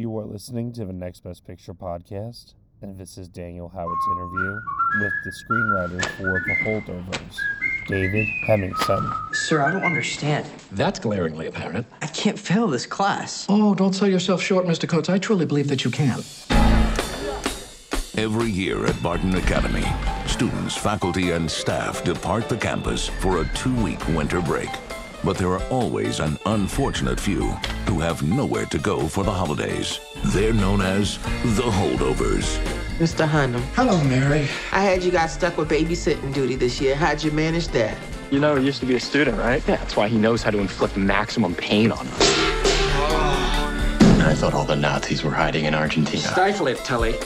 You are listening to the Next Best Picture podcast, and this is Daniel Howitt's interview with the screenwriter for The Holdovers, David Hemingson. Sir, I don't understand. That's glaringly apparent. I can't fail this class. Oh, don't sell yourself short, Mr. Coates. I truly believe that you can. Every year at Barton Academy, students, faculty, and staff depart the campus for a 2-week winter break. But there are always an unfortunate few who have nowhere to go for the holidays. They're known as the holdovers. Mr. Hunnam. Hello, Mary. I heard you got stuck with babysitting duty this year. How'd you manage that? You know, he used to be a student, right? Yeah, that's why he knows how to inflict maximum pain on us. I thought all the Nazis were hiding in Argentina. Stifle it, Tully.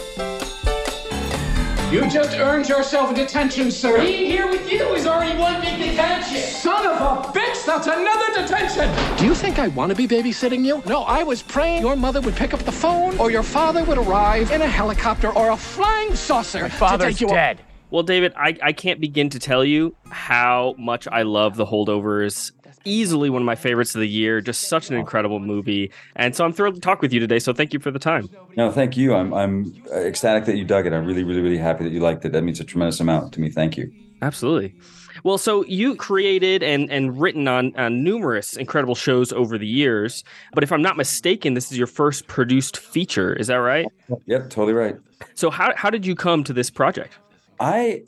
You just earned yourself a detention, sir. Being here with you is already one big detention. Son of a bitch, that's another detention. Do you think I want to be babysitting you? No, I was praying your mother would pick up the phone or your father would arrive in a helicopter or a flying saucer. My father's dead. Well, David, I can't begin to tell you how much I love The Holdovers. Easily one of my favorites of the year. Just such an incredible movie. And so I'm thrilled to talk with you today. So thank you for the time. No, thank you. I'm ecstatic that you dug it. I'm really, really, really happy that you liked it. That means a tremendous amount to me. Thank you. Absolutely. Well, so you created and written on numerous incredible shows over the years. But if I'm not mistaken, this is your first produced feature. Is that right? Yep, totally right. So how did you come to this project? I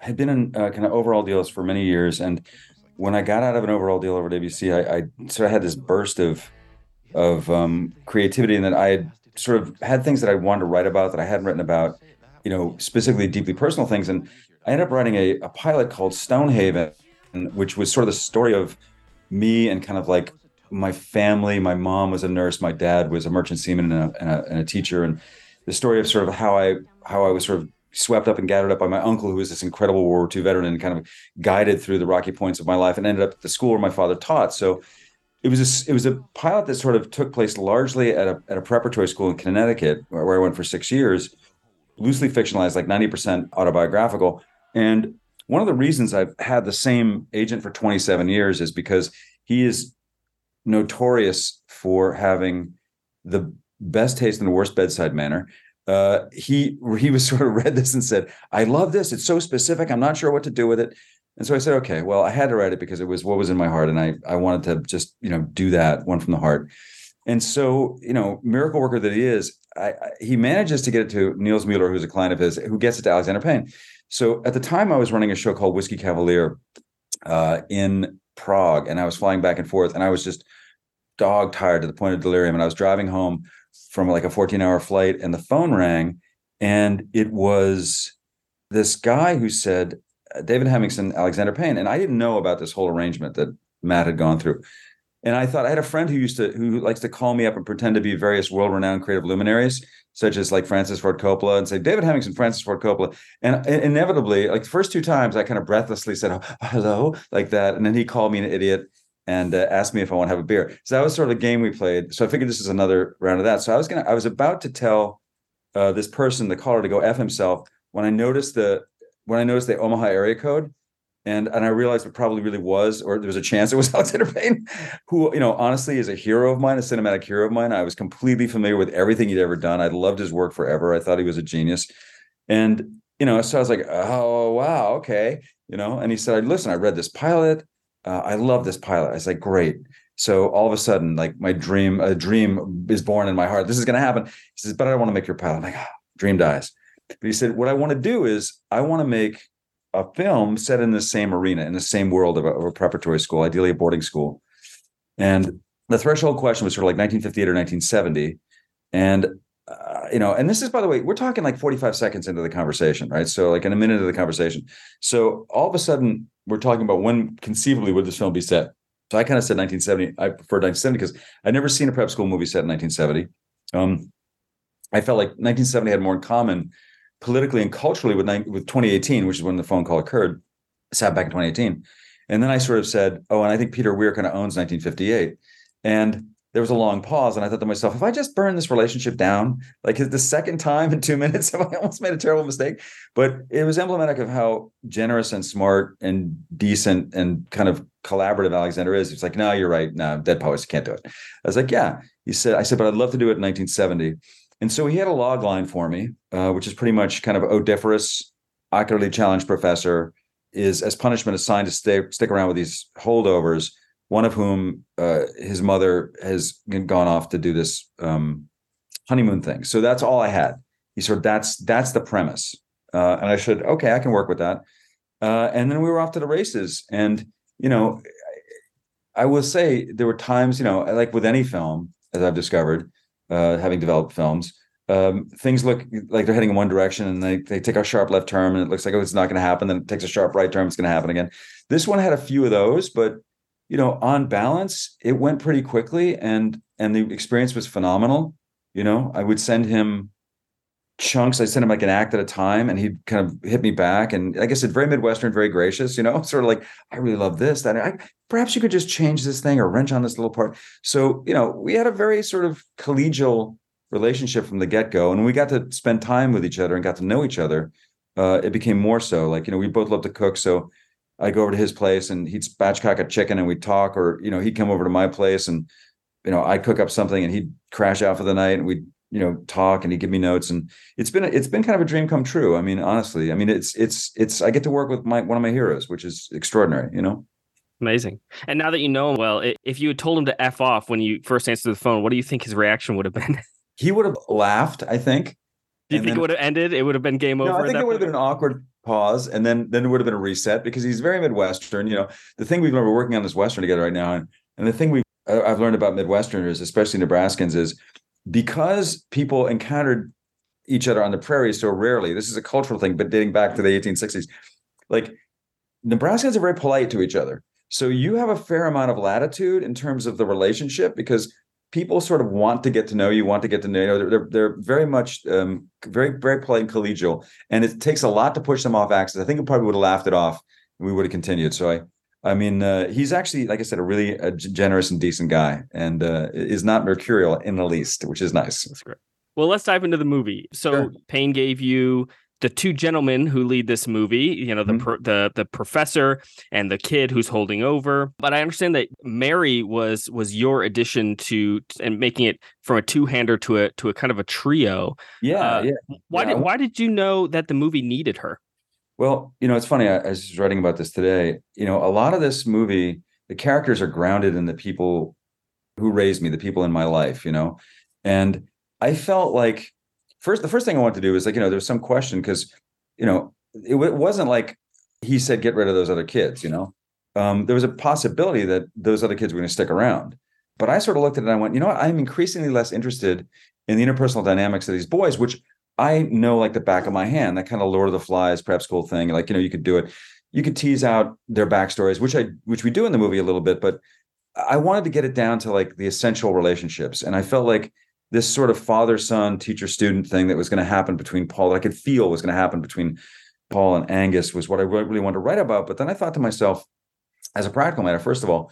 had been in kind of overall deals for many years. And when I got out of an overall deal over at ABC, I sort of had this burst of creativity, and that I had sort of had things that I wanted to write about that I hadn't written about, you know, specifically deeply personal things. And I ended up writing a pilot called Stonehaven, which was sort of the story of me and kind of like my family. My mom was a nurse, my dad was a merchant seaman and a teacher, and the story of sort of how I was sort of swept up and gathered up by my uncle, who was this incredible World War II veteran and kind of guided through the rocky points of my life, and ended up at the school where my father taught. So it was a pilot that sort of took place largely at a preparatory school in Connecticut, where I went for 6 years, loosely fictionalized, like 90% autobiographical. And one of the reasons I've had the same agent for 27 years is because he is notorious for having the best taste and the worst bedside manner. He was sort of read this and said, I love this. It's so specific. I'm not sure what to do with it. And so I said, okay, well, I had to write it because it was what was in my heart. And I wanted to just, you know, do that one from the heart. And so, you know, miracle worker that he is, he manages to get it to Niels Mueller, who's a client of his, who gets it to Alexander Payne. So at the time I was running a show called Whiskey Cavalier in Prague, and I was flying back and forth, and I was just dog tired to the point of delirium. And I was driving home from like a 14-hour flight, and the phone rang, and it was this guy who said, David Hemingson, Alexander Payne. And I didn't know about this whole arrangement that Matt had gone through. And I thought, I had a friend who likes to call me up and pretend to be various world-renowned creative luminaries, such as like Francis Ford Coppola, and say, David Hemingson, Francis Ford Coppola. And inevitably, like the first two times, I kind of breathlessly said, oh, hello, like that. And then he called me an idiot and asked me if I want to have a beer. So that was sort of the game we played. So I figured this is another round of that. So I was about to tell this person, the caller, to go F himself when I noticed the Omaha area code, and I realized it probably really was, or there was a chance it was Alexander Payne, who, you know, honestly is a hero of mine, a cinematic hero of mine. I was completely familiar with everything he'd ever done. I loved his work forever. I thought he was a genius, and you know, so I was like, oh wow, okay, you know. And he said, listen, I read this pilot. I love this pilot. I was like, great. So all of a sudden, like a dream is born in my heart. This is going to happen. He says, but I want to make your pilot. I'm like, oh, dream dies. But he said, what I want to do is I want to make a film set in the same arena, in the same world of a preparatory school, ideally a boarding school. And the threshold question was sort of like 1958 or 1970. And, you know, and this is, by the way, we're talking like 45 seconds into the conversation, right? So like in a minute of the conversation. So all of a sudden, we're talking about when conceivably would this film be set. So I kind of said 1970. I preferred 1970 because I'd never seen a prep school movie set in 1970. I felt like 1970 had more in common politically and culturally with 2018, which is when the phone call occurred. I sat back in 2018. And then I sort of said, oh, and I think Peter Weir kind of owns 1958. And there was a long pause, and I thought to myself, have I just burned this relationship down? Like, the second time in 2 minutes, have I almost made a terrible mistake? But it was emblematic of how generous and smart and decent and kind of collaborative Alexander is. He's like, no, you're right. No, dead poets can't do it. I was like, yeah. He said, I said, but I'd love to do it in 1970. And so he had a log line for me, which is pretty much kind of odiferous, accurately challenged professor is as punishment assigned to stick around with these holdovers, one of whom his mother has gone off to do this honeymoon thing. So that's all I had. He said, that's the premise. And I said, okay, I can work with that. And then we were off to the races. And, you know, I will say there were times, you know, like with any film, as I've discovered, having developed films, things look like they're heading in one direction, and they take a sharp left turn, and it looks like, oh, it's not going to happen. Then it takes a sharp right turn. It's going to happen again. This one had a few of those, but, you know, on balance, it went pretty quickly, and the experience was phenomenal. You know, I would send him chunks. I sent him like an act at a time, and he'd kind of hit me back. And like I said, very Midwestern, very gracious, you know, sort of like, I really love this, that perhaps you could just change this thing or wrench on this little part. So, you know, we had a very sort of collegial relationship from the get-go, and when we got to spend time with each other and got to know each other, it became more so like, you know, we both love to cook. So I go over to his place and he'd spatchcock a chicken and we'd talk, or, you know, he'd come over to my place and, you know, I'd cook up something and he'd crash out for the night and we'd, you know, talk, and he'd give me notes. And it's been kind of a dream come true. I mean, honestly, I mean, I get to work with one of my heroes, which is extraordinary, you know? Amazing. And now that you know him well, if you had told him to F off when you first answered the phone, what do you think his reaction would have been? He would have laughed, I think. Do you think it would have ended? It would have been game over? No, I think it would have been an awkward pause, and then it would have been a reset, because he's very Midwestern. You know, the thing we've learned, we're working on this Western together right now, and the thing I've learned about Midwesterners, especially Nebraskans, is because people encountered each other on the prairie so rarely, this is a cultural thing, but dating back to the 1860s, like, Nebraskans are very polite to each other. So you have a fair amount of latitude in terms of the relationship, because people sort of want to get to know you, They're very much very, very polite and collegial. And it takes a lot to push them off axis. I think it probably would have laughed it off, and we would have continued. So, I mean, he's actually, like I said, a really generous and decent guy, and is not mercurial in the least, which is nice. That's great. Well, let's dive into the movie. So sure. Payne gave you the two gentlemen who lead this movie, you know, the professor and the kid who's holding over. But I understand that Mary was your addition to, and making it from a two-hander to a kind of a trio. Yeah. Why did you know that the movie needed her? Well, you know, it's funny. I was writing about this today. You know, a lot of this movie, the characters are grounded in the people who raised me, the people in my life, you know, and I felt like, the first thing I wanted to do was, like, you know, there's some question, because, you know, it wasn't like he said, get rid of those other kids, you know. There was a possibility that those other kids were going to stick around. But I sort of looked at it and I went, you know what, I'm increasingly less interested in the interpersonal dynamics of these boys, which I know like the back of my hand, that kind of Lord of the Flies prep school thing. Like, you know, you could do it. You could tease out their backstories, which we do in the movie a little bit. But I wanted to get it down to like the essential relationships. And I felt like this sort of father-son, teacher-student thing that was going to happen between Paul, that I could feel was going to happen between Paul and Angus, was what I really wanted to write about. But then I thought to myself, as a practical matter, first of all,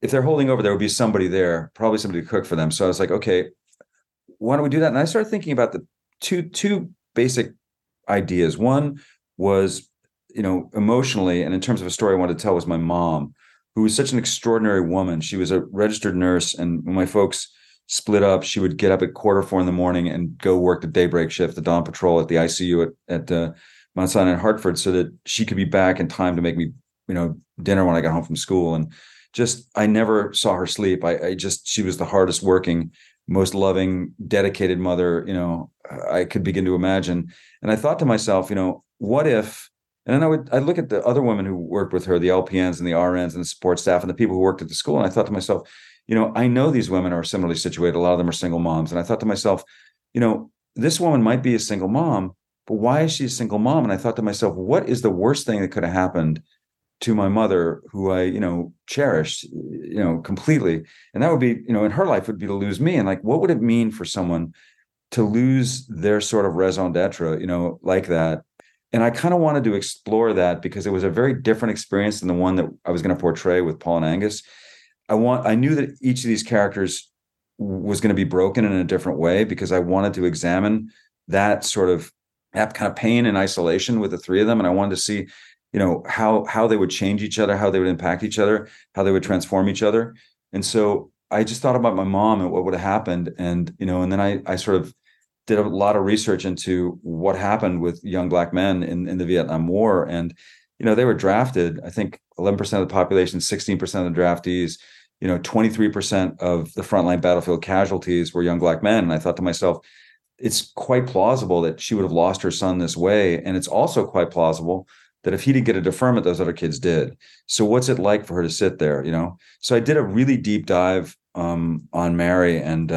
if they're holding over, there would be somebody there, probably somebody to cook for them. So I was like, okay, why don't we do that? And I started thinking about the two basic ideas. One was, you know, emotionally, and in terms of a story I wanted to tell, was my mom, who was such an extraordinary woman. She was a registered nurse, and when my folks split up, she would get up at 4:45 in the morning and go work the daybreak shift, the dawn patrol at the ICU at Mount Sinai Hartford, so that she could be back in time to make me, you know, dinner when I got home from school. And just, I never saw her sleep. She was the hardest working, most loving, dedicated mother, you know, I could begin to imagine. And I thought to myself, you know, what if, and then I'd look at the other women who worked with her, the LPNs and the RNs and the support staff and the people who worked at the school. And I thought to myself, you know, I know these women are similarly situated. A lot of them are single moms. And I thought to myself, you know, this woman might be a single mom, but why is she a single mom? And I thought to myself, what is the worst thing that could have happened to my mother, who I, you know, cherished, you know, completely? And that would be, you know, in her life would be to lose me. And like, what would it mean for someone to lose their sort of raison d'etre, you know, like that? And I kind of wanted to explore that, because it was a very different experience than the one that I was going to portray with Paul and Angus. I knew that each of these characters was going to be broken in a different way, because I wanted to examine that kind of pain and isolation with the three of them. And I wanted to see, how they would change each other, how they would impact each other, how they would transform each other. And so I just thought about my mom and what would have happened. And, and then I sort of did a lot of research into what happened with young black men in the Vietnam War. And, they were drafted, I think 11% of the population, 16% of the draftees, 23% of the frontline battlefield casualties were young black men. And I thought to myself, it's quite plausible that she would have lost her son this way. And it's also quite plausible that if he didn't get a deferment, those other kids did. So what's it like for her to sit there, So I did a really deep dive on Mary, and,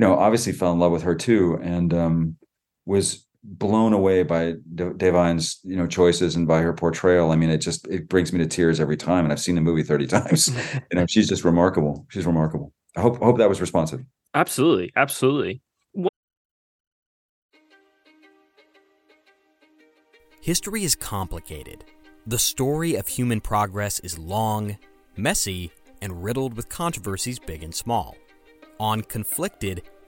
obviously fell in love with her too, and was blown away by Devine's, choices and by her portrayal. I mean, it brings me to tears every time. And I've seen the movie 30 times. She's just remarkable. She's remarkable. I hope that was responsive. Absolutely. Absolutely. History is complicated. The story of human progress is long, messy, and riddled with controversies big and small. On Conflicted,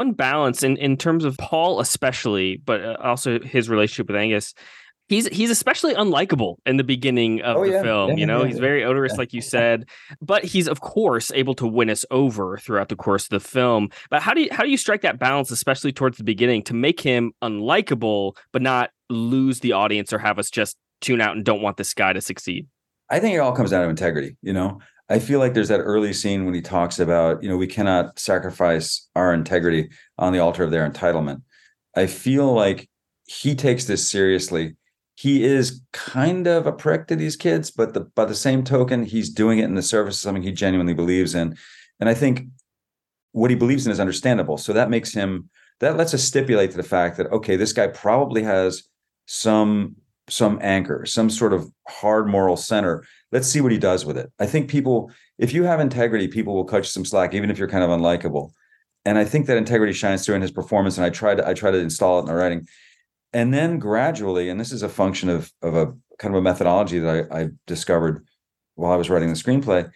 On balance, in terms of Paul especially, but also his relationship with Angus, He's especially unlikable in the beginning of the film. He's very odorous, like you said, but he's of course able to win us over throughout the course of the film. But how do you strike that balance, especially towards the beginning, to make him unlikable but not lose the audience or have us just tune out and don't want this guy to succeed? I think it all comes down to integrity. I feel like there's that early scene when he talks about, we cannot sacrifice our integrity on the altar of their entitlement. I feel like he takes this seriously. He is kind of a prick to these kids, but by the same token, he's doing it in the service of something he genuinely believes in. And I think what he believes in is understandable. So that makes him, that lets us stipulate to the fact that, okay, this guy probably has some anchor, some sort of hard moral center. Let's see what he does with it. I think people, if you have integrity, people will cut you some slack, even if you're kind of unlikable. And I think that integrity shines through in his performance. And I try to install it in the writing. And then gradually, and this is a function of a kind of a methodology that I discovered while I was writing the screenplay,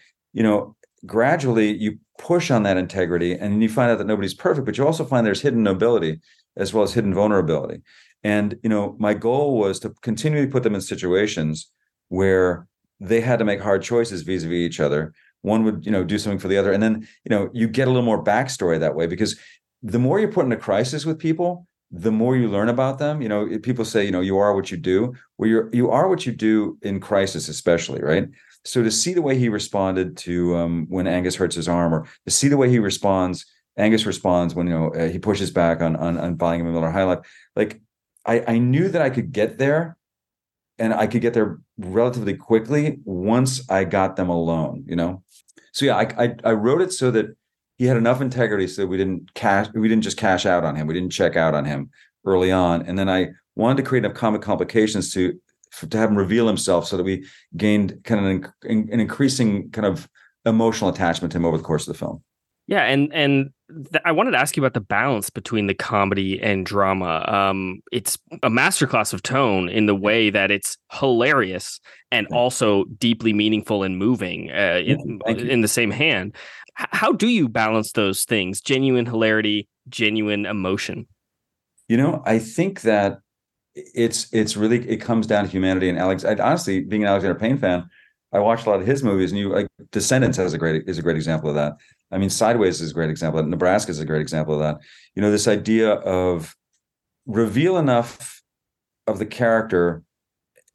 gradually you push on that integrity and you find out that nobody's perfect, but you also find there's hidden nobility as well as hidden vulnerability. And, my goal was to continually put them in situations where they had to make hard choices vis-a-vis each other. One would, do something for the other. And then, you get a little more backstory that way, because the more you're put in a crisis with people, the more you learn about them. People say, you are what you do. Well, you are what you do in crisis, especially, right? So to see the way he responded to when Angus hurts his arm, or to see the way he responds, Angus responds when he pushes back on buying him a Miller High Life. Like I knew that I could get there, and I could get there relatively quickly once I got them alone. So yeah, I wrote it so that he had enough integrity so that we didn't just cash out on him. We didn't check out on him early on. And then I wanted to create enough comic complications to have him reveal himself so that we gained kind of an increasing kind of emotional attachment to him over the course of the film. Yeah. And I wanted to ask you about the balance between the comedy and drama. It's a masterclass of tone in the way that it's hilarious and also deeply meaningful and moving in the same hand. How do you balance those things? Genuine hilarity, genuine emotion. I think that it comes down to humanity and Alex. Honestly, being an Alexander Payne fan, I watched a lot of his movies, and you like Descendants is a great example of that. I mean, Sideways is a great example of that. Nebraska is a great example of that. You know, this idea of reveal enough of the character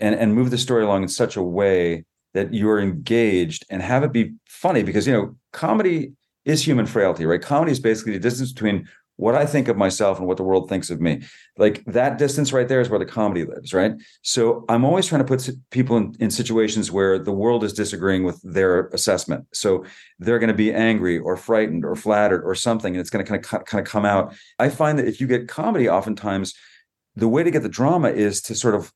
and move the story along in such a way that you're engaged and have it be funny, because, you know, comedy is human frailty, right? Comedy is basically the distance between what I think of myself and what the world thinks of me. Like, that distance right there is where the comedy lives, right? So I'm always trying to put people in situations where the world is disagreeing with their assessment. So they're going to be angry or frightened or flattered or something, and it's going to kind of come out. I find that if you get comedy, oftentimes the way to get the drama is to sort of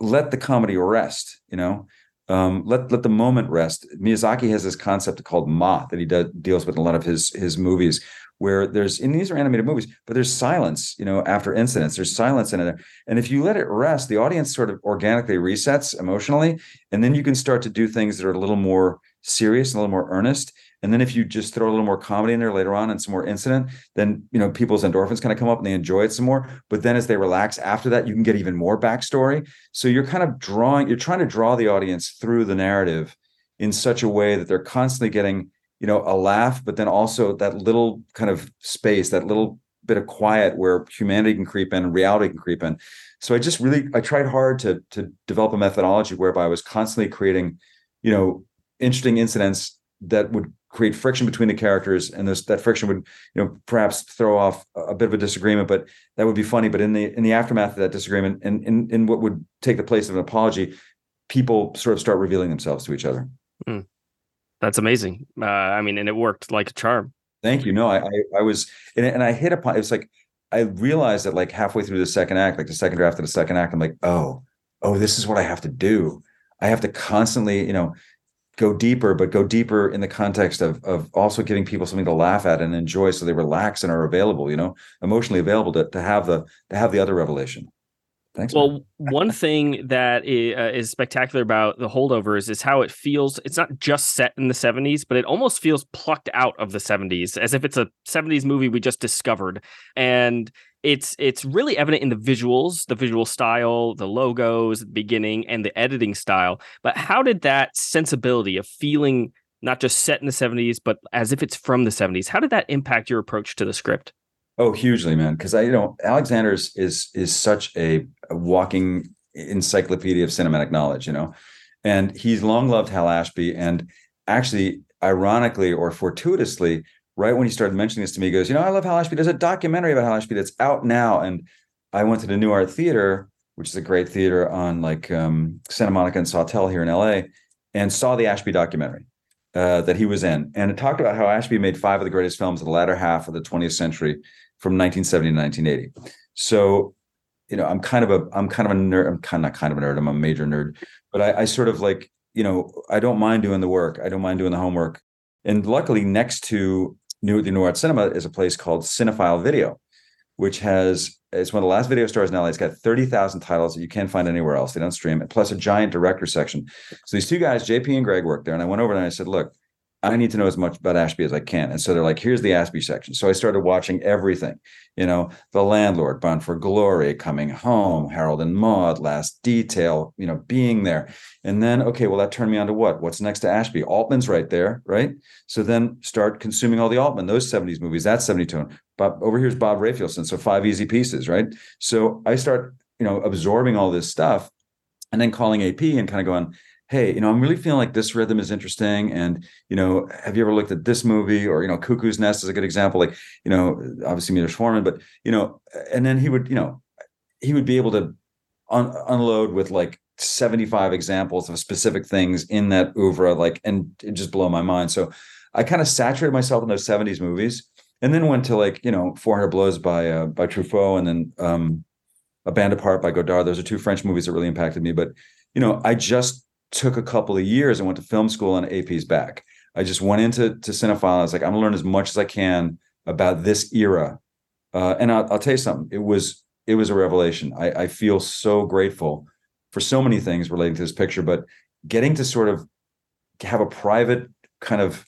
let the comedy rest, you know? Let the moment rest. Miyazaki has this concept called ma that he deals with in a lot of his movies, where there's, and these are animated movies, but there's silence, you know, after incidents, there's silence in it. And if you let it rest, the audience sort of organically resets emotionally. And then you can start to do things that are a little more serious and a little more earnest. And then if you just throw a little more comedy in there later on and some more incident, then, you know, people's endorphins kind of come up and they enjoy it some more. But then as they relax after that, you can get even more backstory. So you're kind of trying to draw the audience through the narrative in such a way that they're constantly getting, you know, a laugh, but then also that little kind of space, that little bit of quiet where humanity can creep in and reality can creep in. So I tried hard to develop a methodology whereby I was constantly creating, you know, interesting incidents that would create friction between the characters, and that friction would, you know, perhaps throw off a bit of a disagreement, but that would be funny. But in the aftermath of that disagreement, and in what would take the place of an apology, people sort of start revealing themselves to each other. Mm. That's amazing. I mean, and it worked like a charm. Thank you. No, I was, and I hit upon, it's like, I realized that like halfway through the second act, like the second draft of the second act, I'm like, oh, this is what I have to do. I have to constantly, you know, go deeper in the context of also giving people something to laugh at and enjoy, so they relax and are available, you know, emotionally available to have the other revelation. Thanks. Well, one thing that is spectacular about The Holdovers is how it feels. It's not just set in the 70s, but it almost feels plucked out of the 70s, as if it's a 70s movie we just discovered. And it's really evident in the visuals, the visual style, the logos at the beginning, and the editing style. But how did that sensibility of feeling not just set in the 70s, but as if it's from the 70s, how did that impact your approach to the script? Oh, hugely, man. Because Alexander's is such a walking encyclopedia of cinematic knowledge, you know, and he's long loved Hal Ashby. And actually, ironically or fortuitously, right when he started mentioning this to me, he goes, you know, I love Hal Ashby. There's a documentary about Hal Ashby that's out now. And I went to the New Art Theater, which is a great theater on like Santa Monica and Sawtell here in L.A., and saw the Ashby documentary that he was in. And it talked about how Ashby made 5 of the greatest films of the latter half of the 20th century, from 1970 to 1980. So, you know, I'm a major nerd, but I sort of like, you know, I don't mind doing the work. I don't mind doing the homework. And luckily, next to the New Art Cinema is a place called Cinephile Video, which it's one of the last video stores in LA. It's got 30,000 titles that you can't find anywhere else. They don't stream it. Plus a giant director section. So these two guys, JP and Greg, worked there. And I went over and I said, look, I need to know as much about Ashby as I can. And so they're like, here's the Ashby section. So I started watching everything, you know, The Landlord, Bound for Glory, Coming Home, Harold and Maude, Last Detail, you know, Being There. And then, okay, well, that turned me on to what's next to Ashby? Altman's right there, right? So then start consuming all the Altman, those 70s movies, that's 72. But over here's Bob Rafelson, so 5 Easy Pieces, right? So I start, you know, absorbing all this stuff and then calling AP and kind of going, hey, you know, I'm really feeling like this rhythm is interesting. And, you know, have you ever looked at this movie? Or, you know, Cuckoo's Nest is a good example. Like, you know, obviously Miloš Forman, but, you know, and then he would be able to unload with like 75 examples of specific things in that oeuvre, like, and it just blow my mind. So I kind of saturated myself in those 70s movies, and then went to like, you know, 400 Blows by Truffaut, and then A Band Apart by Godard. Those are 2 French movies that really impacted me. But, you know, I just took a couple of years and went to film school on AP's back. I just went into Cinephile. I was like, I'm going to learn as much as I can about this era. And I'll tell you something. It was a revelation. I feel so grateful for so many things relating to this picture, but getting to sort of have a private kind of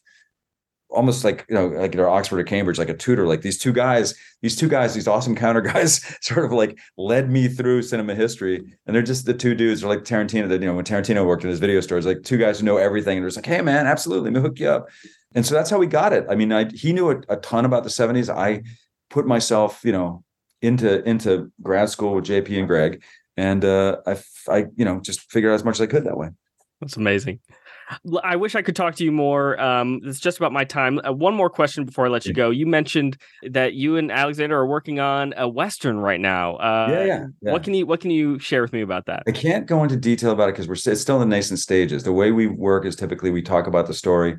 almost like, you know, like at Oxford or Cambridge, like a tutor, like these two guys, these awesome counter guys sort of like led me through cinema history. And they're just the two dudes are like Tarantino, that, you know, when Tarantino worked in his video stores, like two guys who know everything. And they're just like, hey man, absolutely, let me hook you up. And so that's how we got it. I mean, he knew a ton about the 70s. I put myself, you know, into grad school with JP and Greg. And I, you know, just figured out as much as I could that way. That's amazing. I wish I could talk to you more. It's just about my time. One more question before I let you go. You mentioned that you and Alexander are working on a Western right now. Yeah. What can you share with me about that? I can't go into detail about it because it's still in the nascent stages. The way we work is typically we talk about the story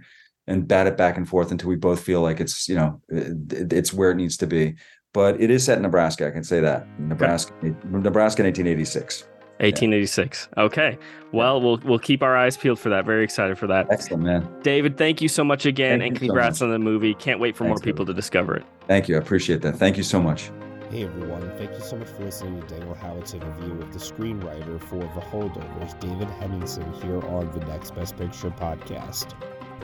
and bat it back and forth until we both feel like it's, you know, it's where it needs to be. But it is set in Nebraska. I can say that. Nebraska in 1886. 1886. Okay. Well, we'll keep our eyes peeled for that. Very excited for that. Excellent, man. David, thank you so much again, and congrats on the movie. Can't wait for more people to discover it. Thank you. I appreciate that. Thank you so much. Hey, everyone. Thank you so much for listening to Daniel Howitt's interview with the screenwriter for The Holdovers, David Hemingson, here on the Next Best Picture podcast.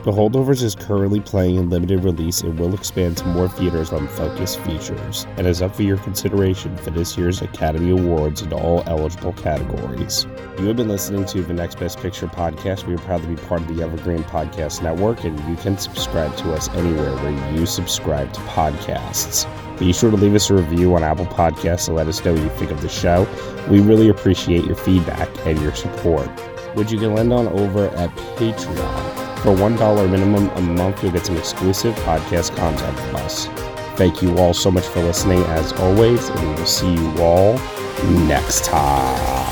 The Holdovers is currently playing in limited release and will expand to more theaters on Focus Features, and is up for your consideration for this year's Academy Awards in all eligible categories. You have been listening to the Next Best Picture podcast. We are proud to be part of the Evergreen Podcast Network, and you can subscribe to us anywhere where you subscribe to podcasts. Be sure to leave us a review on Apple Podcasts to let us know what you think of the show. We really appreciate your feedback and your support, which you can lend on over at Patreon. For $1 minimum a month, you'll get some exclusive podcast content from us. Thank you all so much for listening, as always, and we will see you all next time.